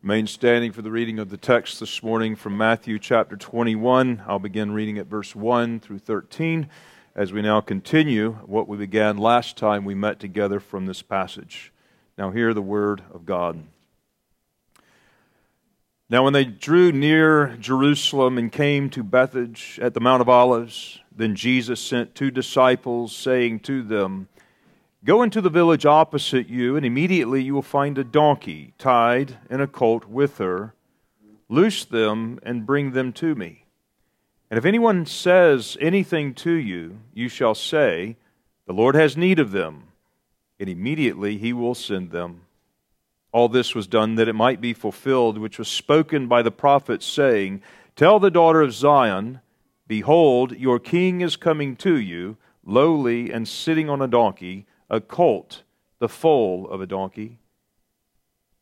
Remain standing for the reading of the text this morning from Matthew chapter 21. I'll begin reading at verse 1 through 13 as we now continue what we began last time we met together from this passage. Now hear the word of God. Now when they drew near Jerusalem and came to Bethage at the Mount of Olives, then Jesus sent two disciples, saying to them, "Go into the village opposite you, and immediately you will find a donkey tied and a colt with her. Loose them and bring them to me. And if anyone says anything to you, you shall say, 'The Lord has need of them,' and immediately he will send them." All this was done that it might be fulfilled, which was spoken by the prophet, saying, "Tell the daughter of Zion, behold, your king is coming to you, lowly and sitting on a donkey, a colt, the foal of a donkey."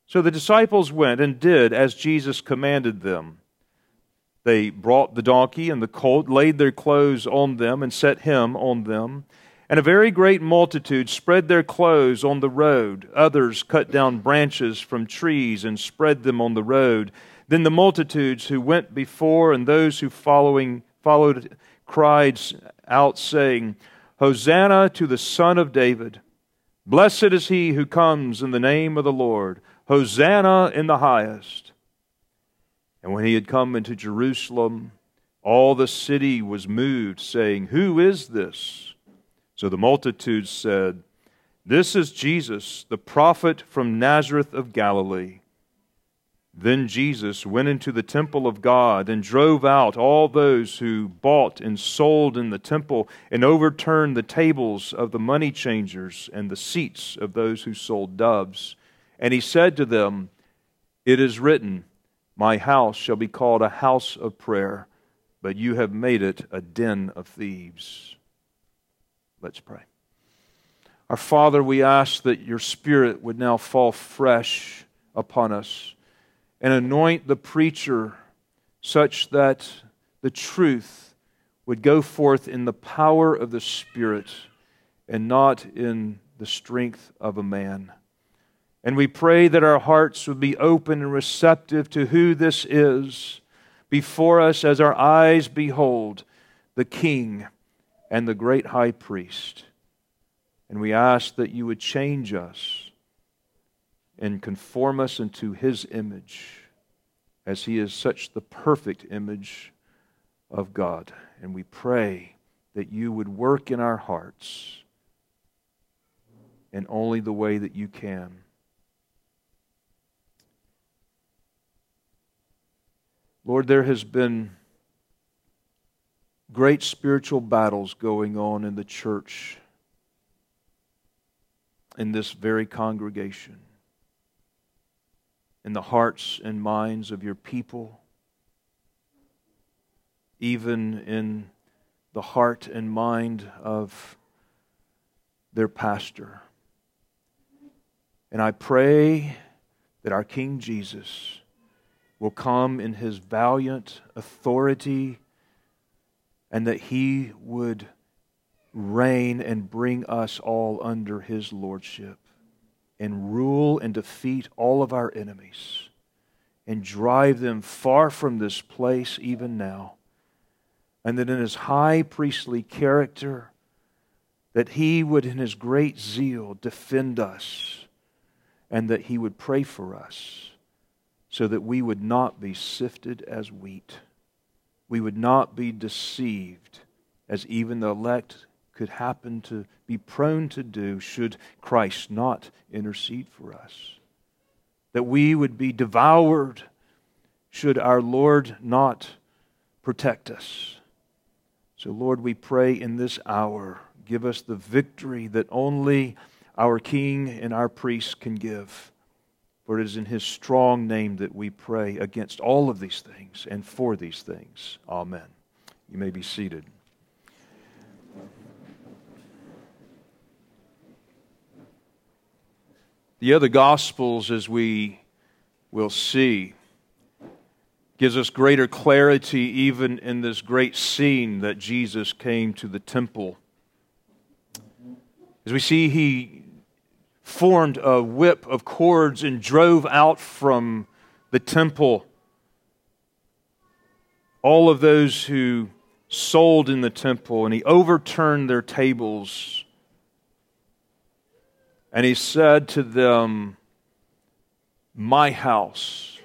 So the disciples went and did as Jesus commanded them. They brought the donkey and the colt, laid their clothes on them, and set him on them. And a very great multitude spread their clothes on the road. Others cut down branches from trees and spread them on the road. Then the multitudes who went before and those who followed cried out, saying, "Hosanna to the Son of David. Blessed is he who comes in the name of the Lord. Hosanna in the highest." And when he had come into Jerusalem, all the city was moved, saying, "Who is this?" So the multitudes said, "This is Jesus, the prophet from Nazareth of Galilee." Then Jesus went into the temple of God and drove out all those who bought and sold in the temple, and overturned the tables of the money changers and the seats of those who sold doves. And he said to them, "It is written, 'My house shall be called a house of prayer,' but you have made it a den of thieves." Let's pray. Our Father, we ask that your Spirit would now fall fresh upon us, and anoint the preacher such that the truth would go forth in the power of the Spirit and not in the strength of a man. And we pray that our hearts would be open and receptive to who this is before us as our eyes behold the King and the great High Priest. And we ask that you would change us and conform us into His image, as He is such the perfect image of God. And we pray that you would work in our hearts in only the way that you can. Lord, there has been great spiritual battles going on in the church, in this very congregation, in the hearts and minds of your people, even in the heart and mind of their pastor. And I pray that our King Jesus will come in His valiant authority, and that He would reign and bring us all under His lordship, and rule and defeat all of our enemies, and drive them far from this place even now. And that in His high priestly character, that He would in His great zeal defend us, and that He would pray for us, so that we would not be sifted as wheat. We would not be deceived, as even the elect could happen to be prone to do should Christ not intercede for us. That we would be devoured should our Lord not protect us. So Lord, we pray in this hour, give us the victory that only our King and our priest can give. For it is in His strong name that we pray against all of these things and for these things. Amen. You may be seated. The other Gospels, as we will see, gives us greater clarity even in this great scene that Jesus came to the temple. As we see, He formed a whip of cords and drove out from the temple, all of those who sold in the temple, and he overturned their tables. And he said to them, "My house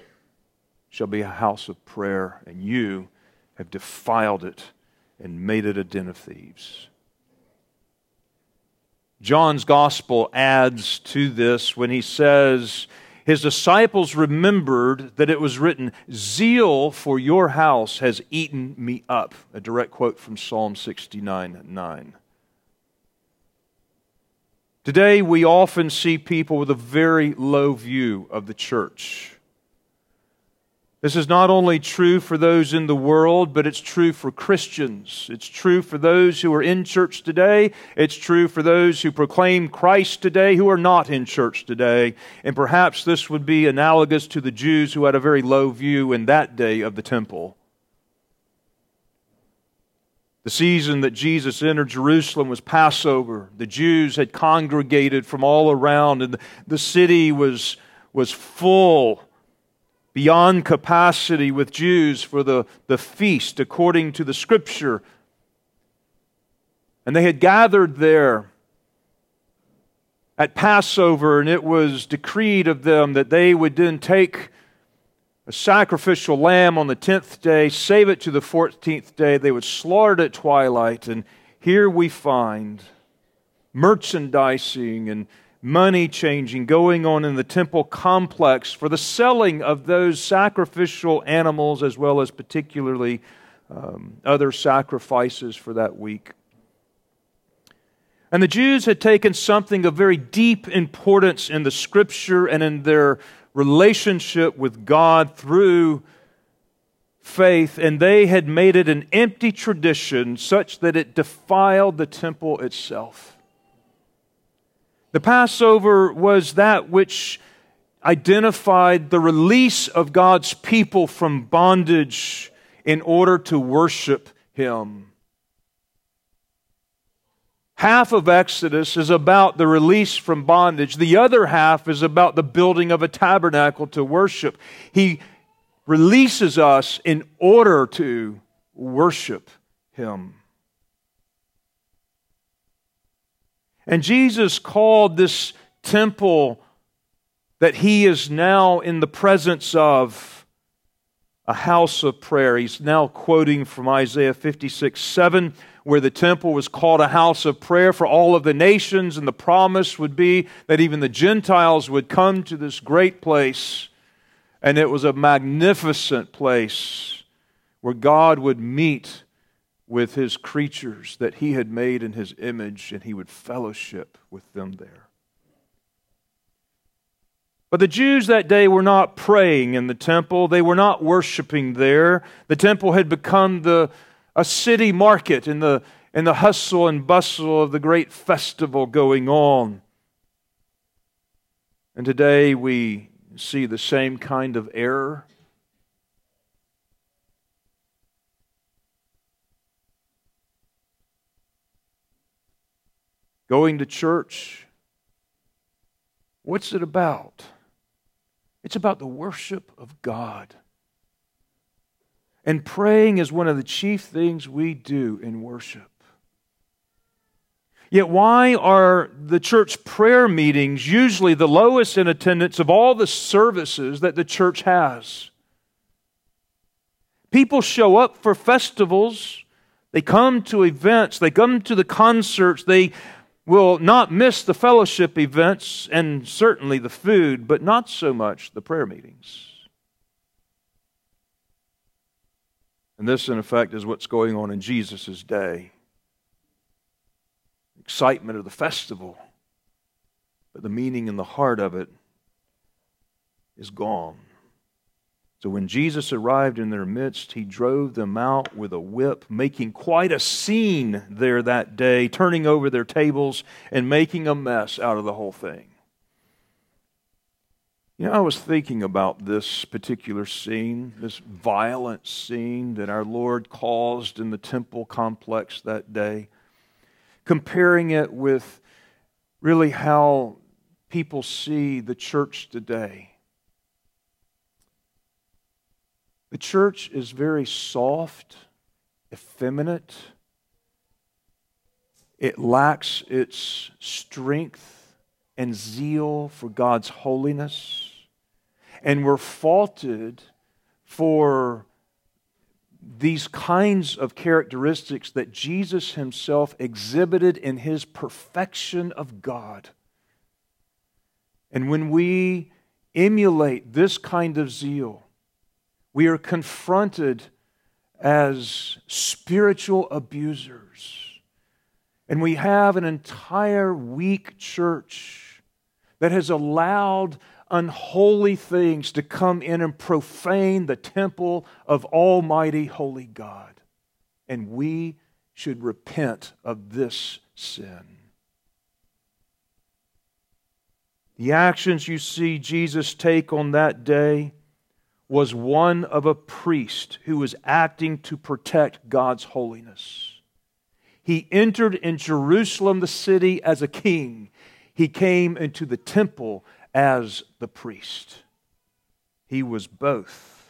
shall be a house of prayer, and you have defiled it and made it a den of thieves." John's gospel adds to this when he says, his disciples remembered that it was written, "Zeal for your house has eaten me up." A direct quote from Psalm 69:9. Today we often see people with a very low view of the church. This is not only true for those in the world, but it's true for Christians. It's true for those who are in church today. It's true for those who proclaim Christ today who are not in church today. And perhaps this would be analogous to the Jews who had a very low view in that day of the temple. The season that Jesus entered Jerusalem was Passover. The Jews had congregated from all around, and the city was full beyond capacity with Jews for the feast according to the Scripture. And they had gathered there at Passover, and it was decreed of them that they would then take a sacrificial lamb on the 10th day, save it to the 14th day. They would slaughter it at twilight, and here we find merchandising and money changing going on in the temple complex for the selling of those sacrificial animals as well as particularly other sacrifices for that week. And the Jews had taken something of very deep importance in the Scripture and in their relationship with God through faith, and they had made it an empty tradition such that it defiled the temple itself. The Passover was that which identified the release of God's people from bondage in order to worship Him. Half of Exodus is about the release from bondage. The other half is about the building of a tabernacle to worship. He releases us in order to worship Him. And Jesus called this temple that He is now in the presence of a house of prayer. He's now quoting from Isaiah 56:7, where the temple was called a house of prayer for all of the nations, and the promise would be that even the Gentiles would come to this great place. And it was a magnificent place where God would meet with His creatures that He had made in His image, and He would fellowship with them there. But the Jews that day were not praying in the temple. They were not worshiping there. The temple had become a city market in the hustle and bustle of the great festival going on. And today we see the same kind of error. Going to church, what's it about? It's about the worship of God. And praying is one of the chief things we do in worship. Yet why are the church prayer meetings usually the lowest in attendance of all the services that the church has? People show up for festivals. They come to events. They come to the concerts. They will not miss the fellowship events and certainly the food, but not so much the prayer meetings. And this, in effect, is what's going on in Jesus' day. Excitement of the festival, but the meaning in the heart of it is gone. So when Jesus arrived in their midst, He drove them out with a whip, making quite a scene there that day, turning over their tables and making a mess out of the whole thing. You know, I was thinking about this particular scene, this violent scene that our Lord caused in the temple complex that day, comparing it with really how people see the church today. The church is very soft, effeminate. It lacks its strength and zeal for God's holiness. And we're faulted for these kinds of characteristics that Jesus himself exhibited in his perfection of God. And when we emulate this kind of zeal, we are confronted as spiritual abusers. And we have an entire weak church that has allowed unholy things to come in and profane the temple of Almighty Holy God. And we should repent of this sin. The actions you see Jesus take on that day was one of a priest who was acting to protect God's holiness. He entered in Jerusalem, the city, as a king. He came into the temple as the priest. He was both.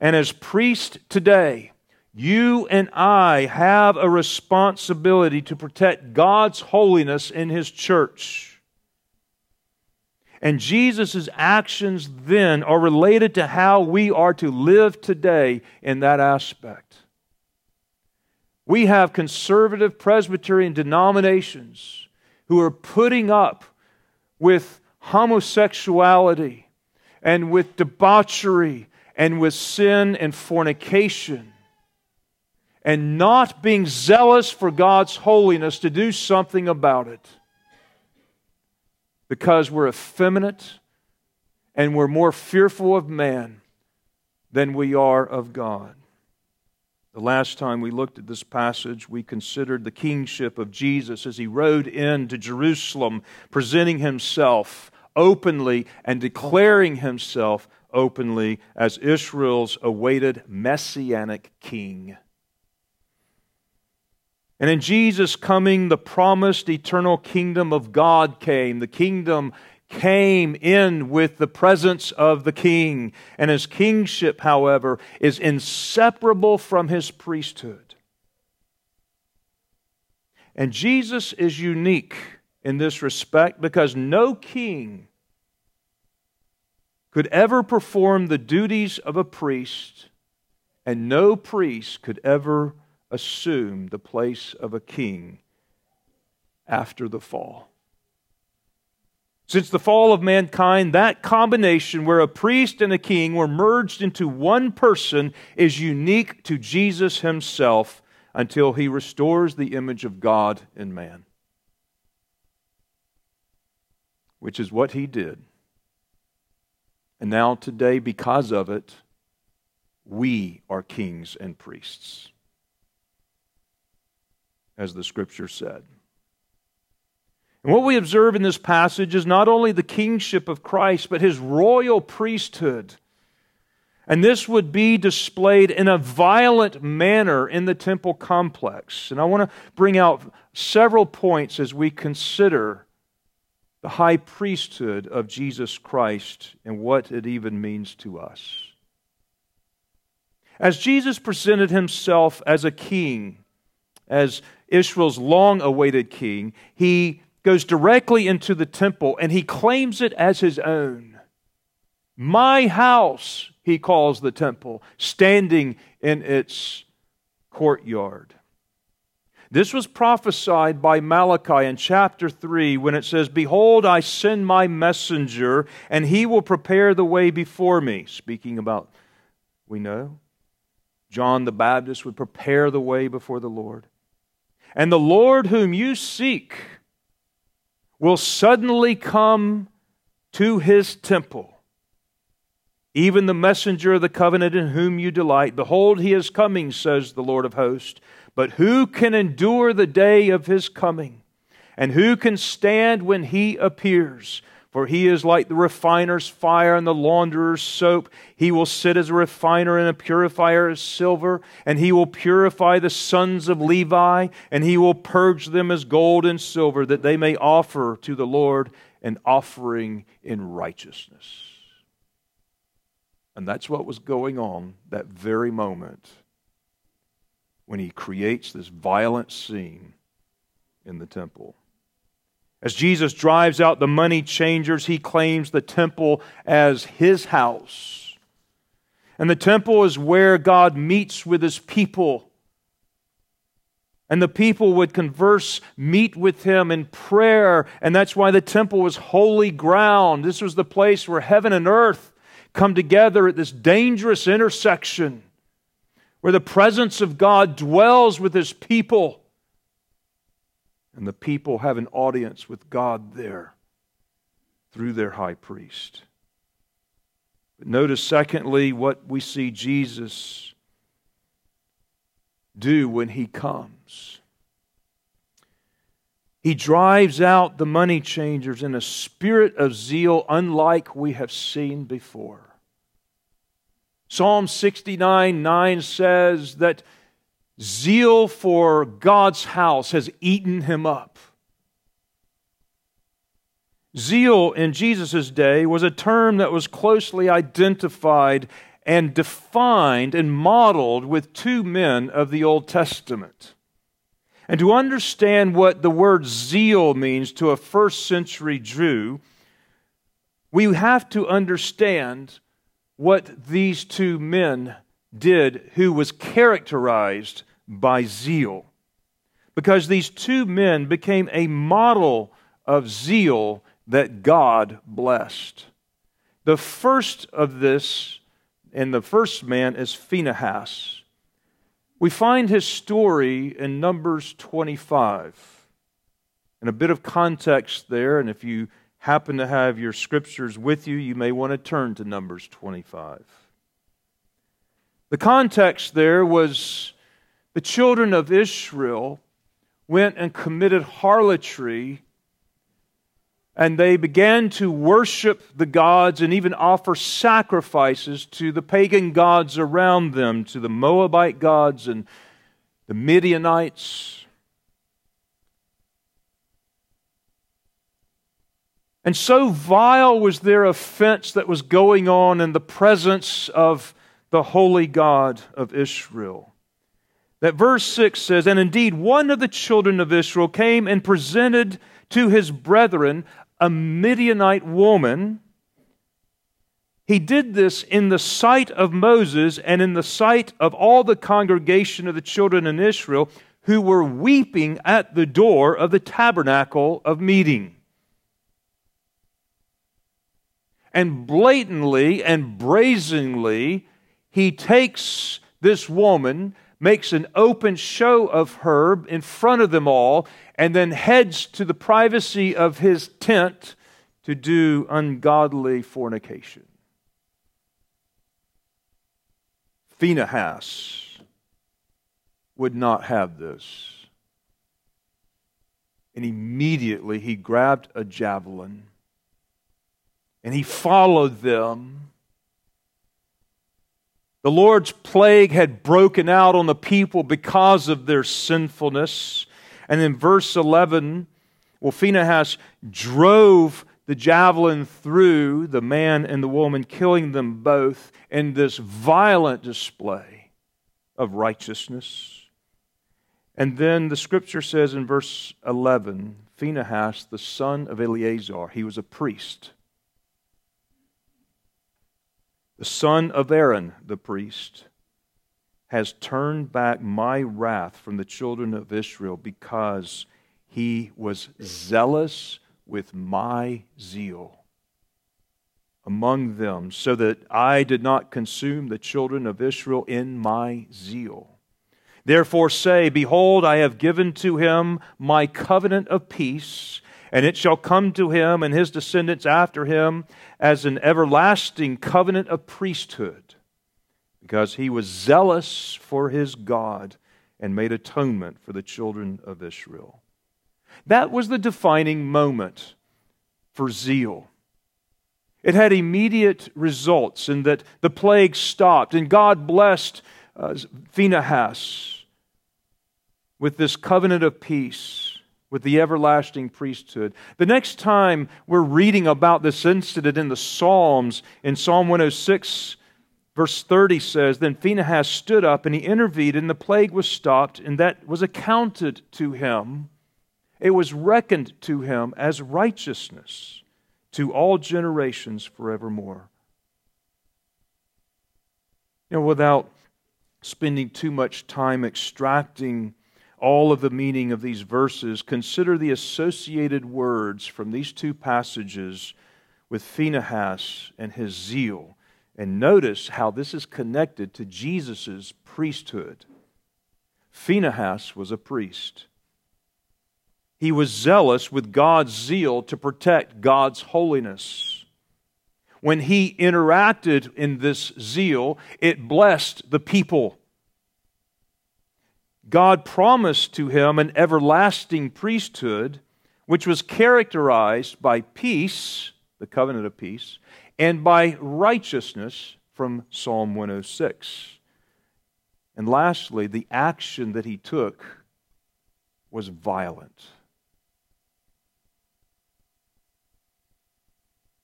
And as priest today, you and I have a responsibility to protect God's holiness in His church. And Jesus' actions then are related to how we are to live today in that aspect. We have conservative Presbyterian denominations who are putting up with homosexuality and with debauchery and with sin and fornication, and not being zealous for God's holiness to do something about it, because we're effeminate and we're more fearful of man than we are of God. The last time we looked at this passage, we considered the kingship of Jesus as He rode into Jerusalem, presenting Himself openly and declaring Himself openly as Israel's awaited Messianic King. And in Jesus' coming, the promised eternal kingdom of God came. The kingdom came in with the presence of the king. And his kingship, however, is inseparable from his priesthood. And Jesus is unique in this respect because no king could ever perform the duties of a priest, and no priest could ever assume the place of a king after the fall. Since the fall of mankind, that combination where a priest and a king were merged into one person is unique to Jesus himself until he restores the image of God in man, which is what he did. And now today, because of it, we are kings and priests, as the Scripture said. And what we observe in this passage is not only the kingship of Christ, but His royal priesthood. And this would be displayed in a violent manner in the temple complex. And I want to bring out several points as we consider the high priesthood of Jesus Christ and what it even means to us. As Jesus presented Himself as a king, as Israel's long-awaited king, He goes directly into the temple and He claims it as His own. My house, He calls the temple, standing in its courtyard. This was prophesied by Malachi in chapter 3 when it says, "Behold, I send my messenger, and he will prepare the way before me." Speaking about, we know, John the Baptist would prepare the way before the Lord. "And the Lord whom you seek will suddenly come to His temple. Even the messenger of the covenant in whom you delight. Behold, He is coming, says the Lord of hosts. But who can endure the day of His coming? And who can stand when He appears? For He is like the refiner's fire and the launderer's soap. He will sit as a refiner and a purifier as silver. And He will purify the sons of Levi. And He will purge them as gold and silver, that they may offer to the Lord an offering in righteousness." And that's what was going on that very moment when he creates this violent scene in the temple. As Jesus drives out the money changers, he claims the temple as his house. And the temple is where God meets with his people. And the people would converse, meet with him in prayer. And that's why the temple was holy ground. This was the place where heaven and earth come together at this dangerous intersection where the presence of God dwells with his people. And the people have an audience with God there through their high priest. But notice, secondly, what we see Jesus do when he comes. He drives out the money changers in a spirit of zeal unlike we have seen before. Psalm 69:9 says that zeal for God's house has eaten him up. Zeal in Jesus' day was a term that was closely identified and defined and modeled with two men of the Old Testament. And to understand what the word zeal means to a first century Jew, we have to understand what these two men did who was characterized by zeal. Because these two men became a model of zeal that God blessed. The first of this, and the first man, is Phinehas. We find his story in Numbers 25. And a bit of context there, and if you happen to have your scriptures with you, you may want to turn to Numbers 25. The context there was the children of Israel went and committed harlotry, and they began to worship the gods and even offer sacrifices to the pagan gods around them, to the Moabite gods and the Midianites. And so vile was their offense that was going on in the presence of the holy God of Israel, that verse 6 says, "And indeed one of the children of Israel came and presented to his brethren a Midianite woman. He did this in the sight of Moses and in the sight of all the congregation of the children in Israel, who were weeping at the door of the tabernacle of meeting." And blatantly and brazenly, he takes this woman, makes an open show of her in front of them all, and then heads to the privacy of his tent to do ungodly fornication. Phinehas would not have this. And immediately he grabbed a javelin and he followed them. The Lord's plague had broken out on the people because of their sinfulness. And in verse 11, Phinehas drove the javelin through the man and the woman, killing them both in this violent display of righteousness. And then the scripture says in verse 11, Phinehas, the son of Eleazar, he was a priest, the son of Aaron, the priest, has turned back my wrath from the children of Israel because he was zealous with my zeal among them, so that I did not consume the children of Israel in my zeal. Therefore say, behold, I have given to him my covenant of peace, and it shall come to him and his descendants after him as an everlasting covenant of priesthood, because he was zealous for his God and made atonement for the children of Israel. That was the defining moment for zeal. It had immediate results in that the plague stopped, and God blessed Phinehas with this covenant of peace, with the everlasting priesthood. The next time we're reading about this incident in the Psalms, in Psalm 106, Verse 30 says, Then Phinehas stood up and he intervened, and the plague was stopped, and that was accounted to him. It was reckoned to him as righteousness to all generations forevermore. You know, without spending too much time extracting all of the meaning of these verses, consider the associated words from these two passages with Phinehas and his zeal. And notice how this is connected to Jesus' priesthood. Phinehas was a priest. He was zealous with God's zeal to protect God's holiness. When he interacted in this zeal, it blessed the people. God promised to him an everlasting priesthood, which was characterized by peace, the covenant of peace, and by righteousness from Psalm 106. And lastly, the action that he took was violent.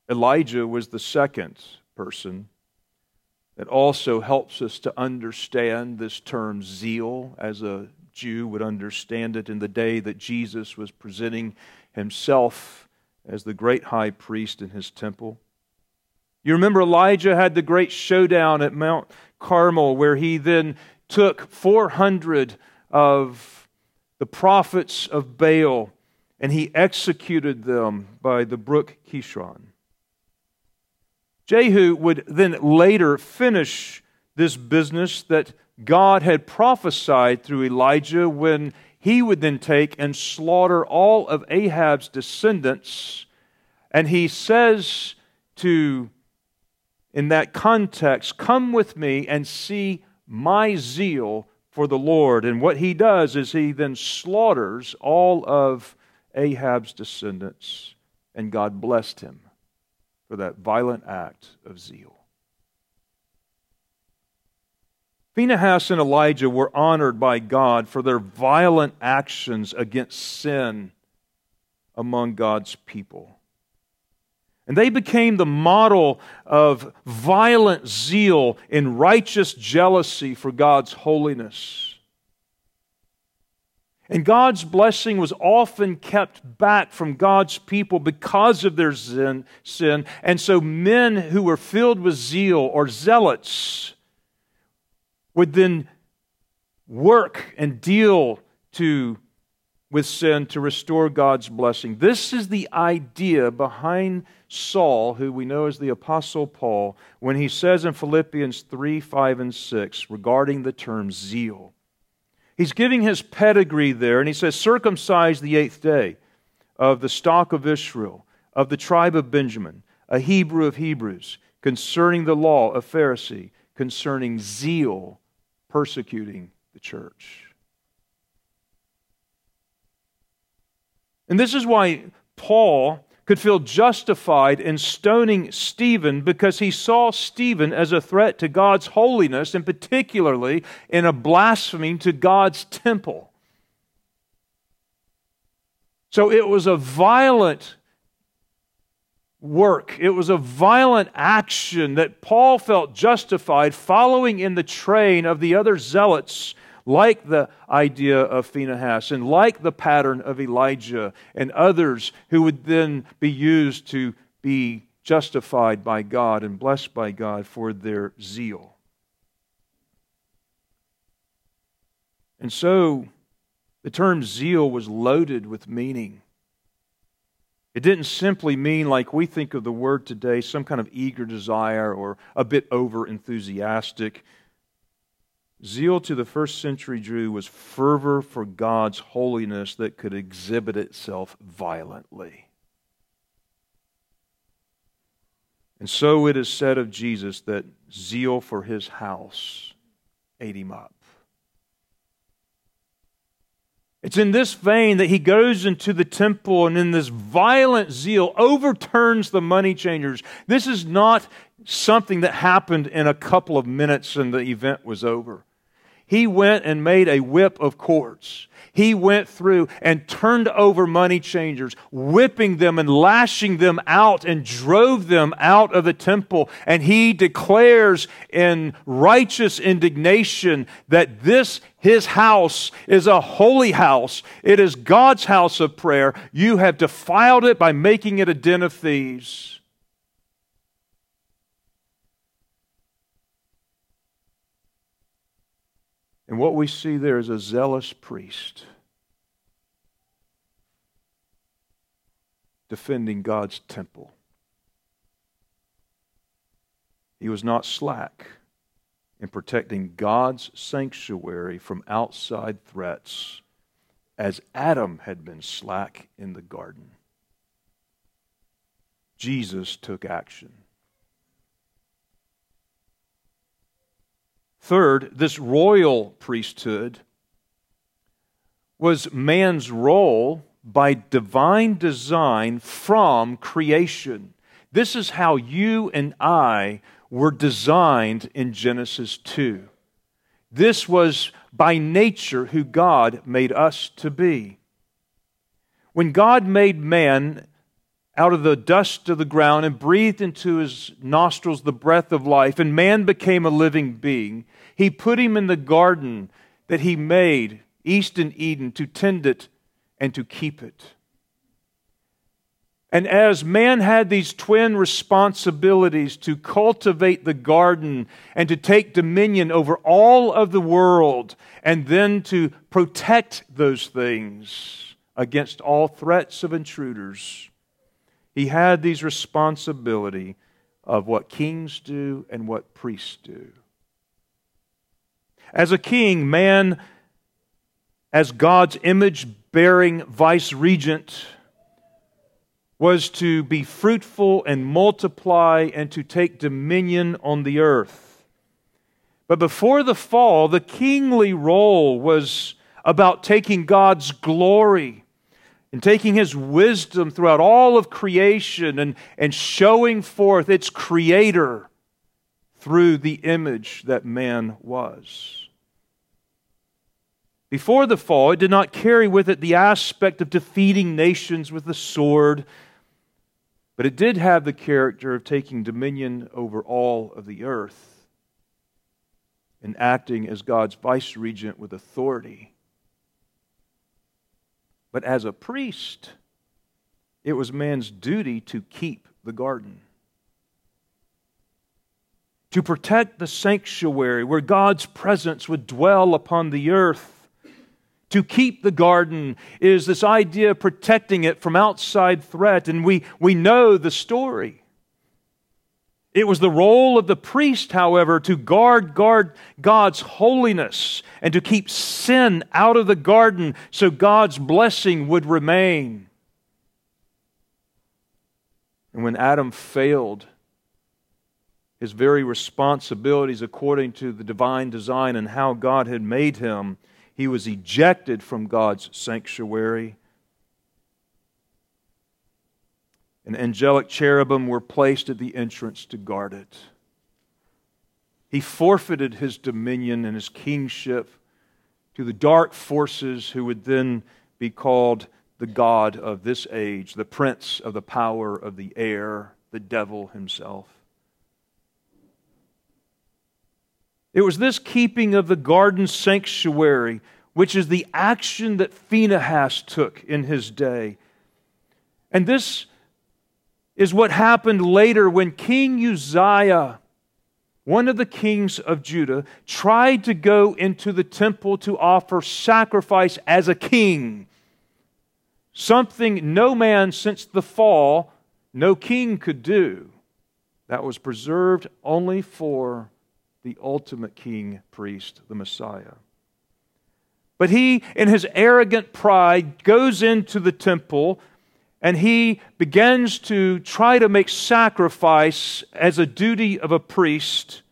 Elijah was the second person that also helps us to understand this term zeal as a Jew would understand it in the day that Jesus was presenting himself as the great high priest in his temple. You remember Elijah had the great showdown at Mount Carmel, where he then took 400 of the prophets of Baal and he executed them by the brook Kishon. Jehu would then later finish this business that God had prophesied through Elijah, when he would then take and slaughter all of Ahab's descendants. And he says to, in that context, come with me and see my zeal for the Lord. And what he does is he then slaughters all of Ahab's descendants. And God blessed him for that violent act of zeal. Phinehas and Elijah were honored by God for their violent actions against sin among God's people. And they became the model of violent zeal and righteous jealousy for God's holiness. And God's blessing was often kept back from God's people because of their sin. And so men who were filled with zeal or zealots would then work and deal with sin to restore God's blessing. This is the idea behind Saul, who we know as the Apostle Paul, when he says in Philippians 3, 5, and 6 regarding the term zeal. He's giving his pedigree there, and he says, circumcised the eighth day, of the stock of Israel, of the tribe of Benjamin, a Hebrew of Hebrews, concerning the law, a Pharisee, concerning zeal, persecuting the church. And this is why Paul could feel justified in stoning Stephen, because he saw Stephen as a threat to God's holiness, and particularly in a blasphemy to God's temple. So it was a violent work. It was a violent action that Paul felt justified following in the train of the other zealots, like the idea of Phinehas and like the pattern of Elijah and others who would then be used to be justified by God and blessed by God for their zeal. And so the term zeal was loaded with meaning. It didn't simply mean, like we think of the word today, some kind of eager desire or a bit over-enthusiastic. Zeal to the first century Jew was fervor for God's holiness that could exhibit itself violently. And so it is said of Jesus that zeal for his house ate him up. It's in this vein that he goes into the temple, and in this violent zeal overturns the money changers. This is not something that happened in a couple of minutes and the event was over. He went and made a whip of cords. He went through and turned over money changers, whipping them and lashing them out and drove them out of the temple. And he declares in righteous indignation that this, his house, is a holy house. It is God's house of prayer. You have defiled it by making it a den of thieves. And what we see there is a zealous priest defending God's temple. He was not slack in protecting God's sanctuary from outside threats, as Adam had been slack in the garden. Jesus took action. Third, this royal priesthood was man's role by divine design from creation. This is how you and I were designed in Genesis 2. This was by nature who God made us to be. When God made man out of the dust of the ground and breathed into his nostrils the breath of life, and man became a living being, he put him in the garden that he made, east in Eden, to tend it and to keep it. And as man had these twin responsibilities to cultivate the garden and to take dominion over all of the world, and then to protect those things against all threats of intruders, he had these responsibility of what kings do and what priests do. As a king, man, as God's image-bearing vice-regent, was to be fruitful and multiply and to take dominion on the earth. But before the fall, the kingly role was about taking God's glory and taking His wisdom throughout all of creation and showing forth its Creator through the image that man was. Before the fall, it did not carry with it the aspect of defeating nations with the sword, but it did have the character of taking dominion over all of the earth and acting as God's vice-regent with authority. But as a priest, it was man's duty to keep the garden, to protect the sanctuary where God's presence would dwell upon the earth. To keep the garden is this idea of protecting it from outside threat, and we know the story. It was the role of the priest, however, to guard God's holiness and to keep sin out of the garden so God's blessing would remain. And when Adam failed his very responsibilities according to the divine design and how God had made him, he was ejected from God's sanctuary. And angelic cherubim were placed at the entrance to guard it. He forfeited his dominion and his kingship to the dark forces who would then be called the god of this age, the prince of the power of the air, the devil himself. It was this keeping of the garden sanctuary, which is the action that Phinehas took in his day. And this is what happened later when King Uzziah, one of the kings of Judah, tried to go into the temple to offer sacrifice as a king. Something no man since the fall, no king could do. That was preserved only for the ultimate king priest, the Messiah. But he, in his arrogant pride, goes into the temple and he begins to try to make sacrifice as a duty of a priest.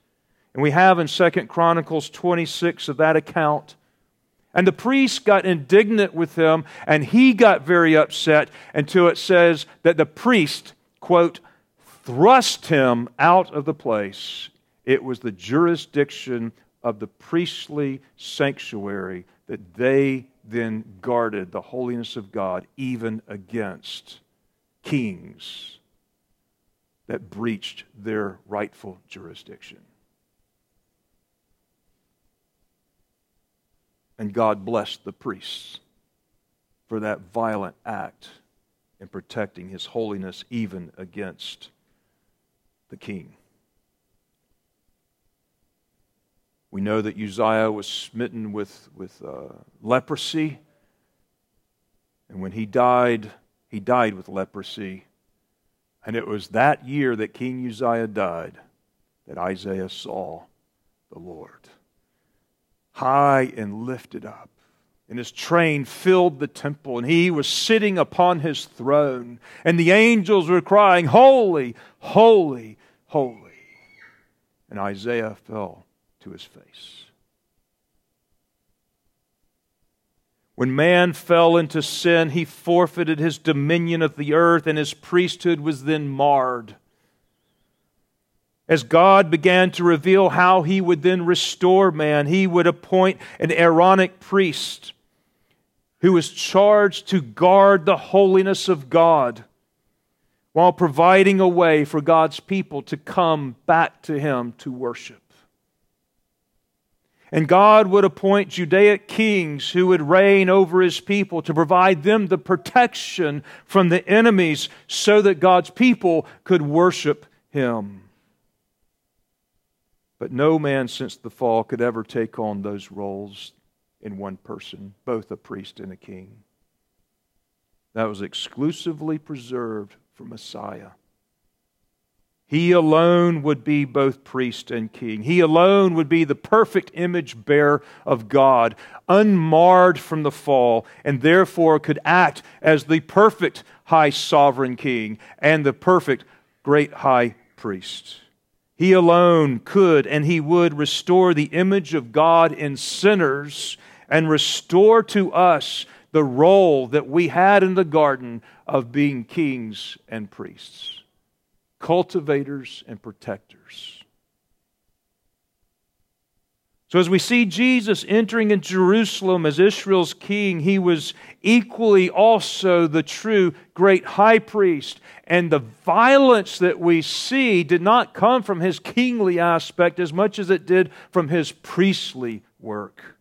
And we have in 2 Chronicles 26 of that account. And the priest got indignant with him, and he got very upset until it says that the priest, quote, thrust him out of the place. It was the jurisdiction of the priestly sanctuary that they then guarded the holiness of God even against kings that breached their rightful jurisdiction. And God blessed the priests for that violent act in protecting His holiness even against the king. We know that Uzziah was smitten with leprosy. And when he died with leprosy. And it was that year that King Uzziah died that Isaiah saw the Lord, high and lifted up. And His train filled the temple, and He was sitting upon His throne. And the angels were crying, "Holy, holy, holy." And Isaiah fell to his face. When man fell into sin, he forfeited his dominion of the earth, and his priesthood was then marred. As God began to reveal how He would then restore man, He would appoint an Aaronic priest who was charged to guard the holiness of God while providing a way for God's people to come back to Him to worship. And God would appoint Judaic kings who would reign over His people to provide them the protection from the enemies so that God's people could worship Him. But no man since the fall could ever take on those roles in one person, both a priest and a king. That was exclusively preserved for Messiah. He alone would be both priest and king. He alone would be the perfect image bearer of God, unmarred from the fall, and therefore could act as the perfect high sovereign king and the perfect great high priest. He alone could and He would restore the image of God in sinners and restore to us the role that we had in the garden of being kings and priests, cultivators and protectors. So as we see Jesus entering in Jerusalem as Israel's king, He was equally also the true great high priest. And the violence that we see did not come from His kingly aspect as much as it did from His priestly work.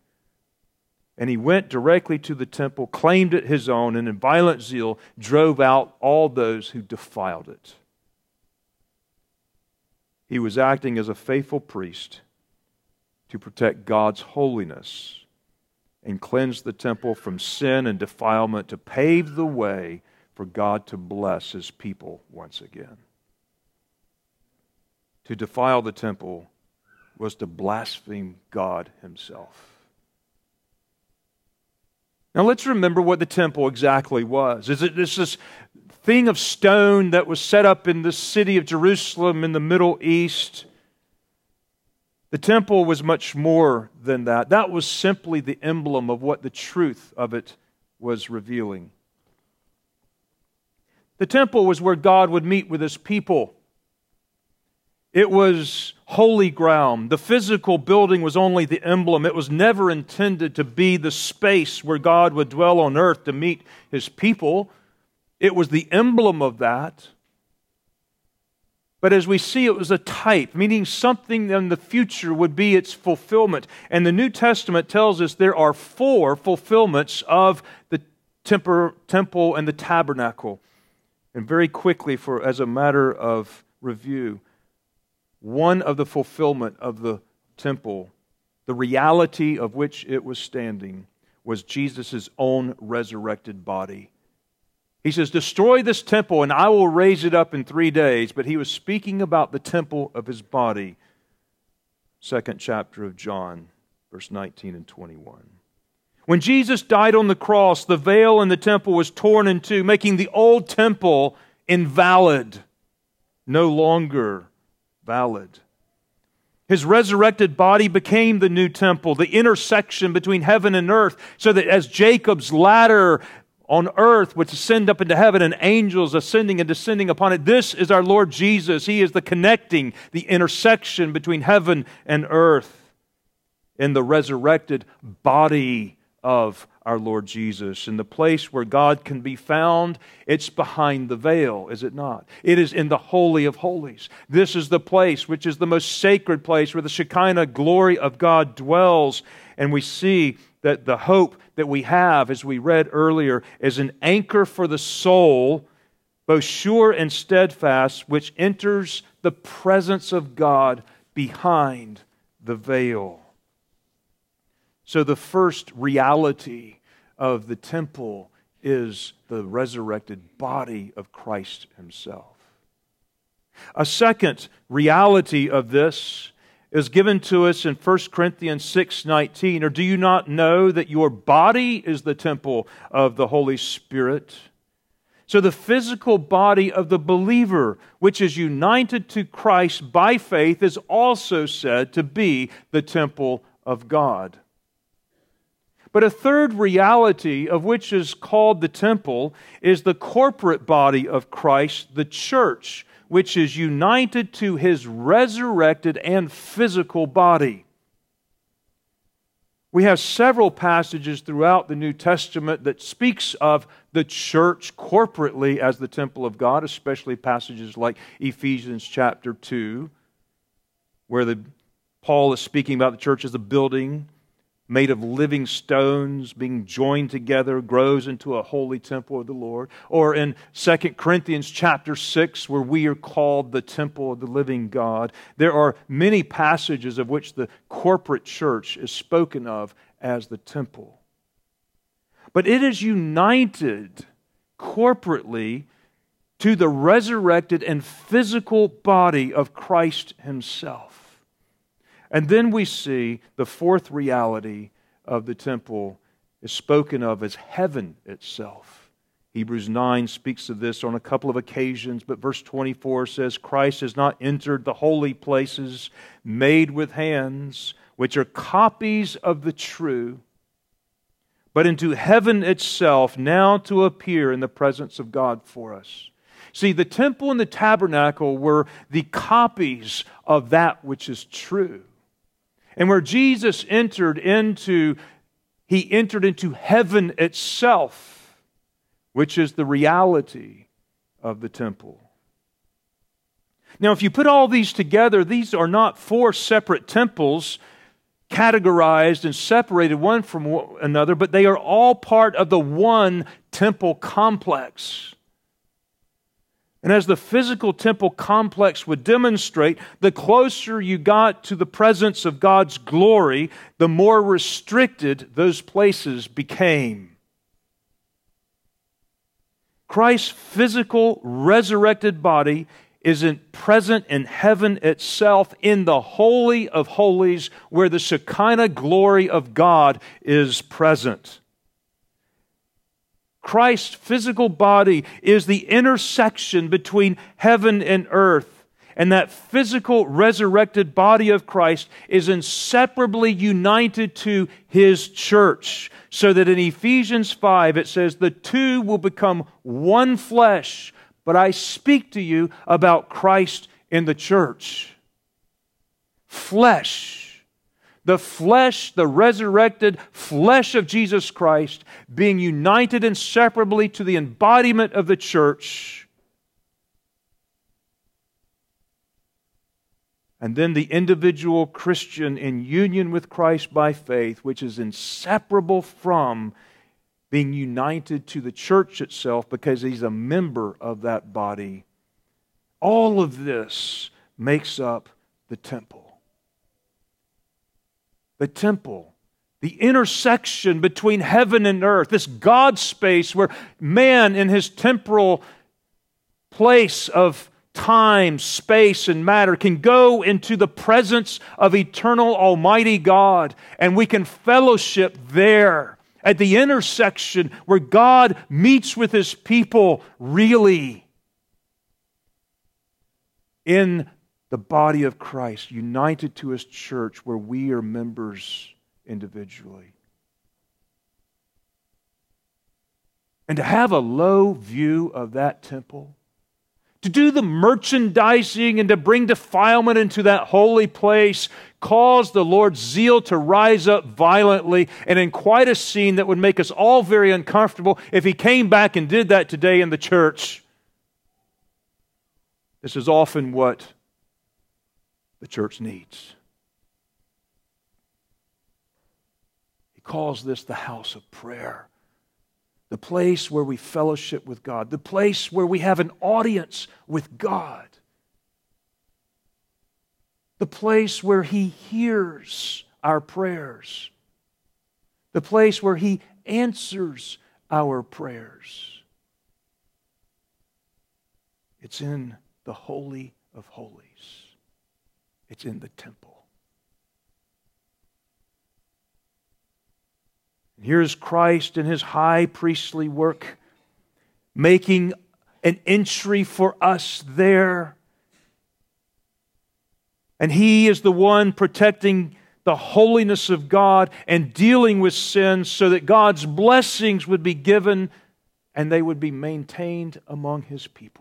And He went directly to the temple, claimed it His own, and in violent zeal drove out all those who defiled it. He was acting as a faithful priest to protect God's holiness and cleanse the temple from sin and defilement to pave the way for God to bless His people once again. To defile the temple was to blaspheme God Himself. Now let's remember what the temple exactly was. It's this thing of stone that was set up in the city of Jerusalem in the Middle East. The temple was much more than that. That was simply the emblem of what the truth of it was revealing. The temple was where God would meet with His people. It was holy ground. The physical building was only the emblem. It was never intended to be the space where God would dwell on earth to meet His people. It was the emblem of that. But as we see, it was a type, meaning something in the future would be its fulfillment. And the New Testament tells us there are four fulfillments of the temple and the tabernacle. And very quickly, as a matter of review, one of the fulfillment of the temple, the reality of which it was standing, was Jesus' own resurrected body. He says, "Destroy this temple and I will raise it up in 3 days." But He was speaking about the temple of His body. 2nd chapter of John, verse 19 and 21. When Jesus died on the cross, the veil in the temple was torn in two, making the old temple invalid, no longer valid. His resurrected body became the new temple, the intersection between heaven and earth, so that as Jacob's ladder on earth would ascend up into heaven and angels ascending and descending upon it. This is our Lord Jesus. He is the connecting, the intersection between heaven and earth. in the resurrected body of our Lord Jesus. In the place where God can be found, it's behind the veil, is it not? It is in the Holy of Holies. This is the place which is the most sacred place where the Shekinah glory of God dwells. And we see that the hope that we have, as we read earlier, is an anchor for the soul, both sure and steadfast, which enters the presence of God behind the veil. So the first reality of the temple is the resurrected body of Christ Himself. A second reality of this is given to us in 1 Corinthians 6:19. Or do you not know that your body is the temple of the Holy Spirit? So the physical body of the believer, which is united to Christ by faith, is also said to be the temple of God. But a third reality of which is called the temple is the corporate body of Christ, the church, which is united to His resurrected and physical body. We have several passages throughout the New Testament that speaks of the church corporately as the temple of God, especially passages like Ephesians chapter 2, where Paul is speaking about the church as a building made of living stones, being joined together, grows into a holy temple of the Lord. Or in 2 Corinthians chapter 6, where we are called the temple of the living God. There are many passages of which the corporate church is spoken of as the temple. But it is united corporately to the resurrected and physical body of Christ Himself. And then we see the fourth reality of the temple is spoken of as heaven itself. Hebrews 9 speaks of this on a couple of occasions, but verse 24 says, Christ has not entered the holy places made with hands, which are copies of the true, but into heaven itself, now to appear in the presence of God for us. See, the temple and the tabernacle were the copies of that which is true. And where Jesus entered into heaven itself, which is the reality of the temple. Now, if you put all these together, these are not four separate temples categorized and separated one from another, but they are all part of the one temple complex. And as the physical temple complex would demonstrate, the closer you got to the presence of God's glory, the more restricted those places became. Christ's physical resurrected body isn't present in heaven itself in the Holy of Holies where the Shekinah glory of God is present. Christ's physical body is the intersection between heaven and earth. And that physical resurrected body of Christ is inseparably united to His church. So that in Ephesians 5 it says, the two will become one flesh, but I speak to you about Christ in the church. Flesh. The flesh, the resurrected flesh of Jesus Christ, being united inseparably to the embodiment of the church. And then the individual Christian in union with Christ by faith, which is inseparable from being united to the church itself because he's a member of that body. All of this makes up the temple. The temple, the intersection between heaven and earth, this God space where man in his temporal place of time, space, and matter can go into the presence of eternal Almighty God, and we can fellowship there at the intersection where God meets with His people really in the body of Christ, united to His church, where we are members individually. And to have a low view of that temple, to do the merchandising and to bring defilement into that holy place caused the Lord's zeal to rise up violently and in quite a scene that would make us all very uncomfortable if he came back and did that today in the church. This is often what the church needs. He calls this the house of prayer. The place where we fellowship with God. The place where we have an audience with God. The place where He hears our prayers. The place where He answers our prayers. It's in the Holy of Holies. It's in the temple. And here's Christ in His high priestly work, making an entry for us there. And He is the one protecting the holiness of God and dealing with sin so that God's blessings would be given and they would be maintained among His people.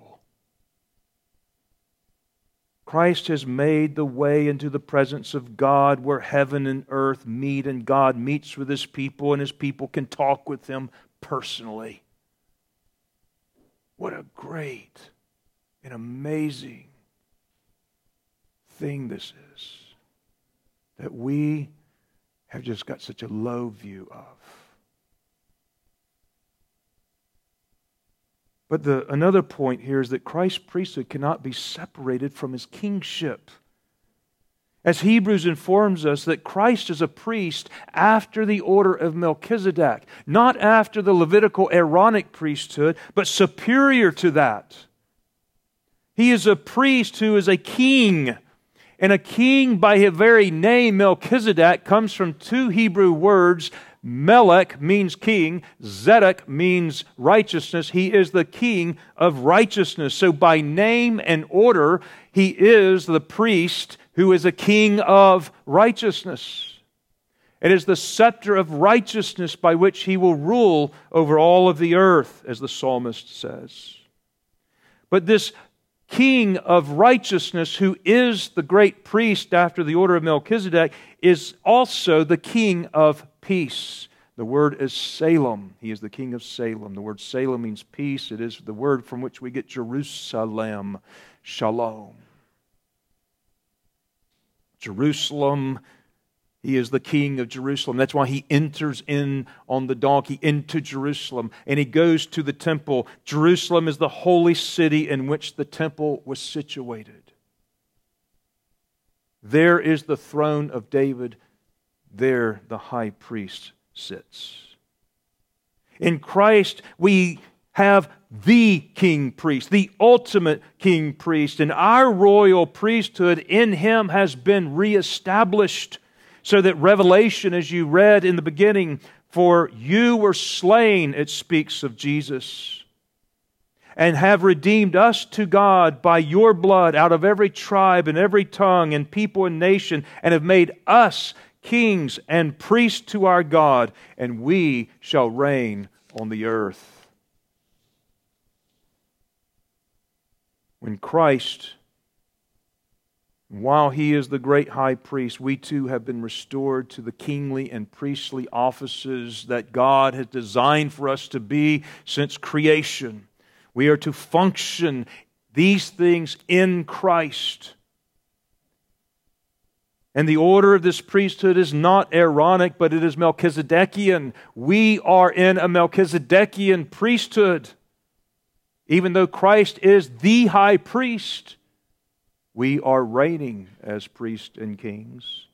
Christ has made the way into the presence of God where heaven and earth meet and God meets with His people and His people can talk with Him personally. What a great and amazing thing this is that we have just got such a low view of. But another point here is that Christ's priesthood cannot be separated from His kingship. As Hebrews informs us that Christ is a priest after the order of Melchizedek, not after the Levitical Aaronic priesthood, but superior to that. He is a priest who is a king. And a king by his very name, Melchizedek, comes from two Hebrew words. Melech means king. Zedek means righteousness. He is the king of righteousness. So by name and order, he is the priest who is a king of righteousness. It is the scepter of righteousness by which he will rule over all of the earth, as the psalmist says. But this King of righteousness, who is the great priest after the order of Melchizedek, is also the king of peace. The word is Salem. He is the king of Salem. The word Salem means peace. It is the word from which we get Jerusalem, shalom. Jerusalem, He is the king of Jerusalem. That's why He enters in on the donkey into Jerusalem. And He goes to the temple. Jerusalem is the holy city in which the temple was situated. There is the throne of David. There the high priest sits. In Christ we have the king priest, the ultimate king priest. And our royal priesthood in Him has been reestablished. So that Revelation, as you read in the beginning, for you were slain, it speaks of Jesus, and have redeemed us to God by your blood out of every tribe and every tongue and people and nation, and have made us kings and priests to our God, and we shall reign on the earth. When Christ, while He is the great high priest, we too have been restored to the kingly and priestly offices that God has designed for us to be since creation. We are to function these things in Christ. And the order of this priesthood is not Aaronic, but it is Melchizedekian. We are in a Melchizedekian priesthood. Even though Christ is the high priest, we are reigning as priests and kings.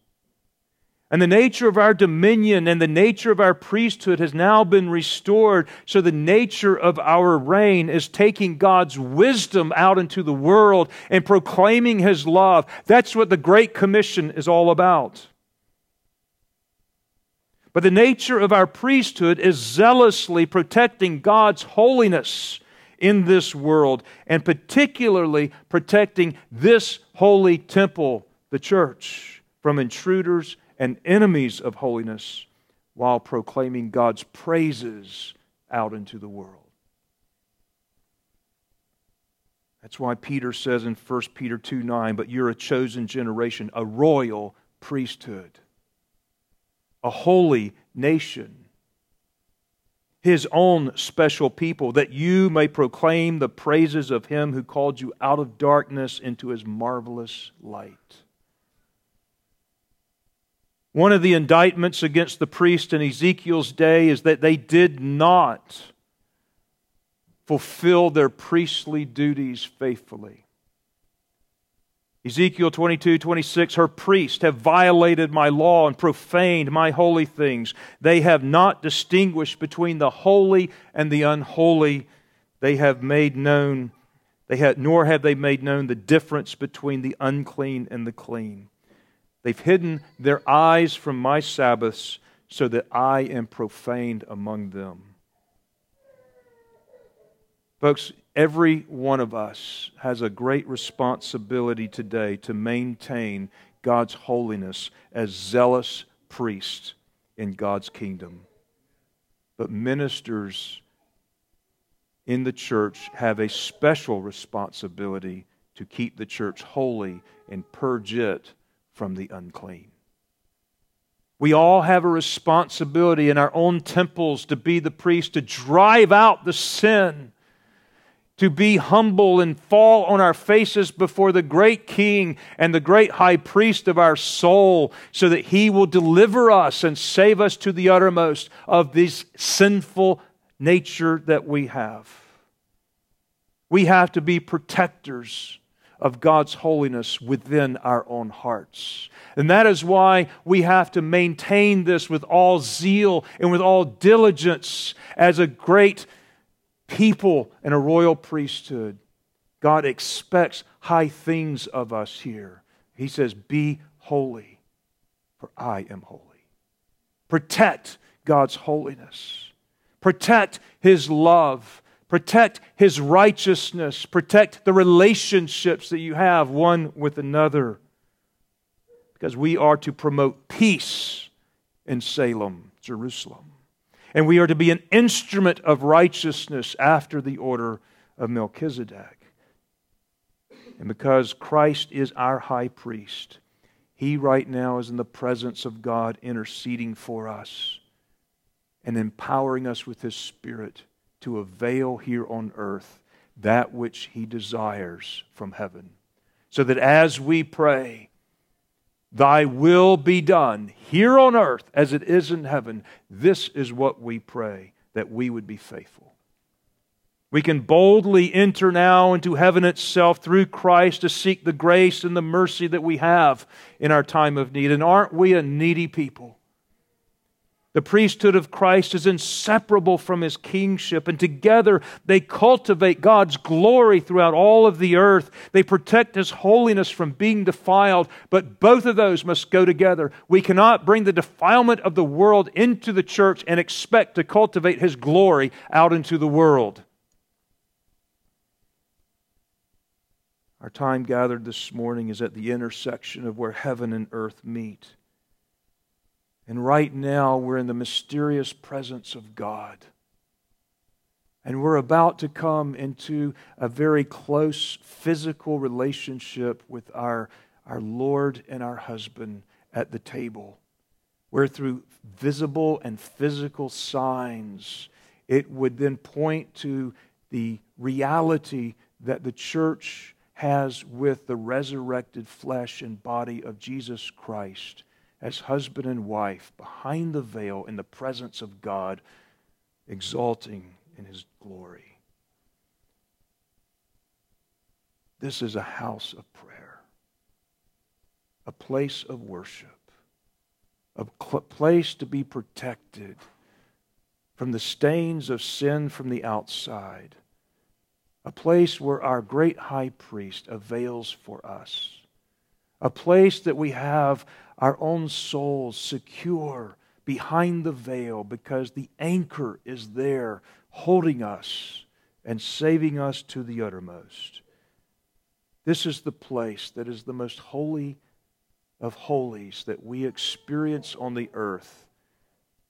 And the nature of our dominion and the nature of our priesthood has now been restored. So the nature of our reign is taking God's wisdom out into the world and proclaiming His love. That's what the Great Commission is all about. But the nature of our priesthood is zealously protecting God's holiness in this world, and particularly protecting this holy temple, the church, from intruders and enemies of holiness, while proclaiming God's praises out into the world. That's why Peter says in 1 Peter 2:9, but you're a chosen generation, a royal priesthood, a holy nation, His own special people, that you may proclaim the praises of Him who called you out of darkness into His marvelous light. One of the indictments against the priests in Ezekiel's day is that they did not fulfill their priestly duties faithfully. Ezekiel 22:26, her priests have violated my law and profaned my holy things. They have not distinguished between the holy and the unholy. Nor have they made known the difference between the unclean and the clean. They've hidden their eyes from my Sabbaths so that I am profaned among them. Folks, every one of us has a great responsibility today to maintain God's holiness as zealous priests in God's kingdom. But ministers in the church have a special responsibility to keep the church holy and purge it from the unclean. We all have a responsibility in our own temples to be the priest, to drive out the sin, to be humble and fall on our faces before the great King and the great High Priest of our soul, so that He will deliver us and save us to the uttermost of this sinful nature that we have. We have to be protectors of God's holiness within our own hearts. And that is why we have to maintain this with all zeal and with all diligence as a great people and a royal priesthood. God expects high things of us here. He says, be holy, for I am holy. Protect God's holiness. Protect His love. Protect His righteousness. Protect the relationships that you have one with another. Because we are to promote peace in Salem, Jerusalem. And we are to be an instrument of righteousness after the order of Melchizedek. And because Christ is our high priest, He right now is in the presence of God interceding for us and empowering us with His Spirit to avail here on earth that which He desires from heaven. So that as we pray, Thy will be done here on earth as it is in heaven. This is what we pray, that we would be faithful. We can boldly enter now into heaven itself through Christ to seek the grace and the mercy that we have in our time of need. And aren't we a needy people? The priesthood of Christ is inseparable from His kingship, and together they cultivate God's glory throughout all of the earth. They protect His holiness from being defiled, but both of those must go together. We cannot bring the defilement of the world into the church and expect to cultivate His glory out into the world. Our time gathered this morning is at the intersection of where heaven and earth meet. And right now, we're in the mysterious presence of God. And we're about to come into a very close physical relationship with our Lord and our husband at the table, where through visible and physical signs, it would then point to the reality that the church has with the resurrected flesh and body of Jesus Christ, as husband and wife, behind the veil in the presence of God, exalting in His glory. This is a house of prayer, a place of worship, a place to be protected from the stains of sin from the outside, a place where our great high priest avails for us, a place that we have our own souls secure behind the veil because the anchor is there holding us and saving us to the uttermost. This is the place that is the most holy of holies that we experience on the earth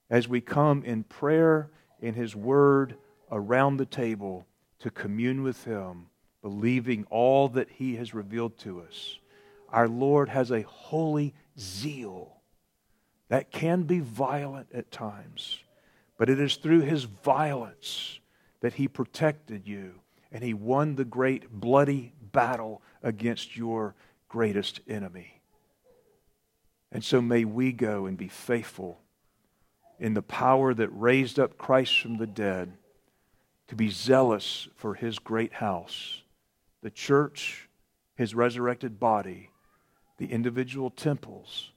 as we come in prayer, in His Word, around the table to commune with Him believing all that He has revealed to us. Our Lord has a holy zeal that can be violent at times, but it is through His violence that He protected you and He won the great bloody battle against your greatest enemy. And so may we go and be faithful in the power that raised up Christ from the dead to be zealous for His great house, the church, His resurrected body, the individual temples,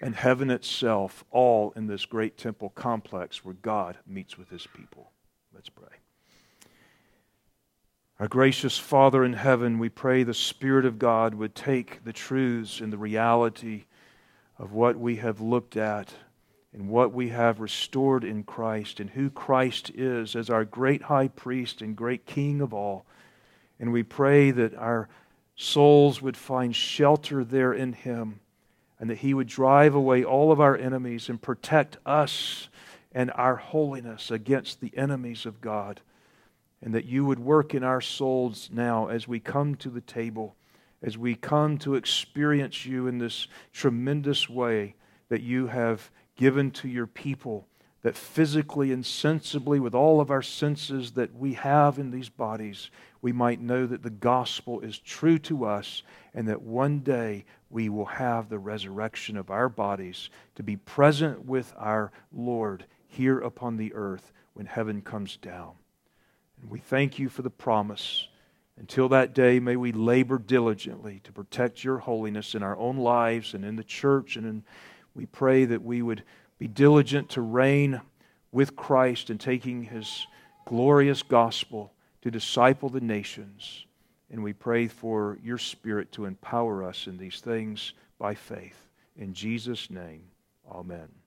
and heaven itself, all in this great temple complex where God meets with His people. Let's pray. Our gracious Father in heaven, we pray the Spirit of God would take the truths and the reality of what we have looked at and what we have restored in Christ and who Christ is as our great high priest and great king of all. And we pray that our souls would find shelter there in Him, and that He would drive away all of our enemies and protect us and our holiness against the enemies of God. And that You would work in our souls now as we come to the table, as we come to experience You in this tremendous way that You have given to Your people, that physically and sensibly with all of our senses that we have in these bodies, we might know that the gospel is true to us and that one day we will have the resurrection of our bodies to be present with our Lord here upon the earth when heaven comes down. And we thank You for the promise. Until that day, may we labor diligently to protect Your holiness in our own lives and in the church. And we pray that we would be diligent to reign with Christ in taking His glorious gospel to disciple the nations. And we pray for Your Spirit to empower us in these things by faith. In Jesus' name, amen.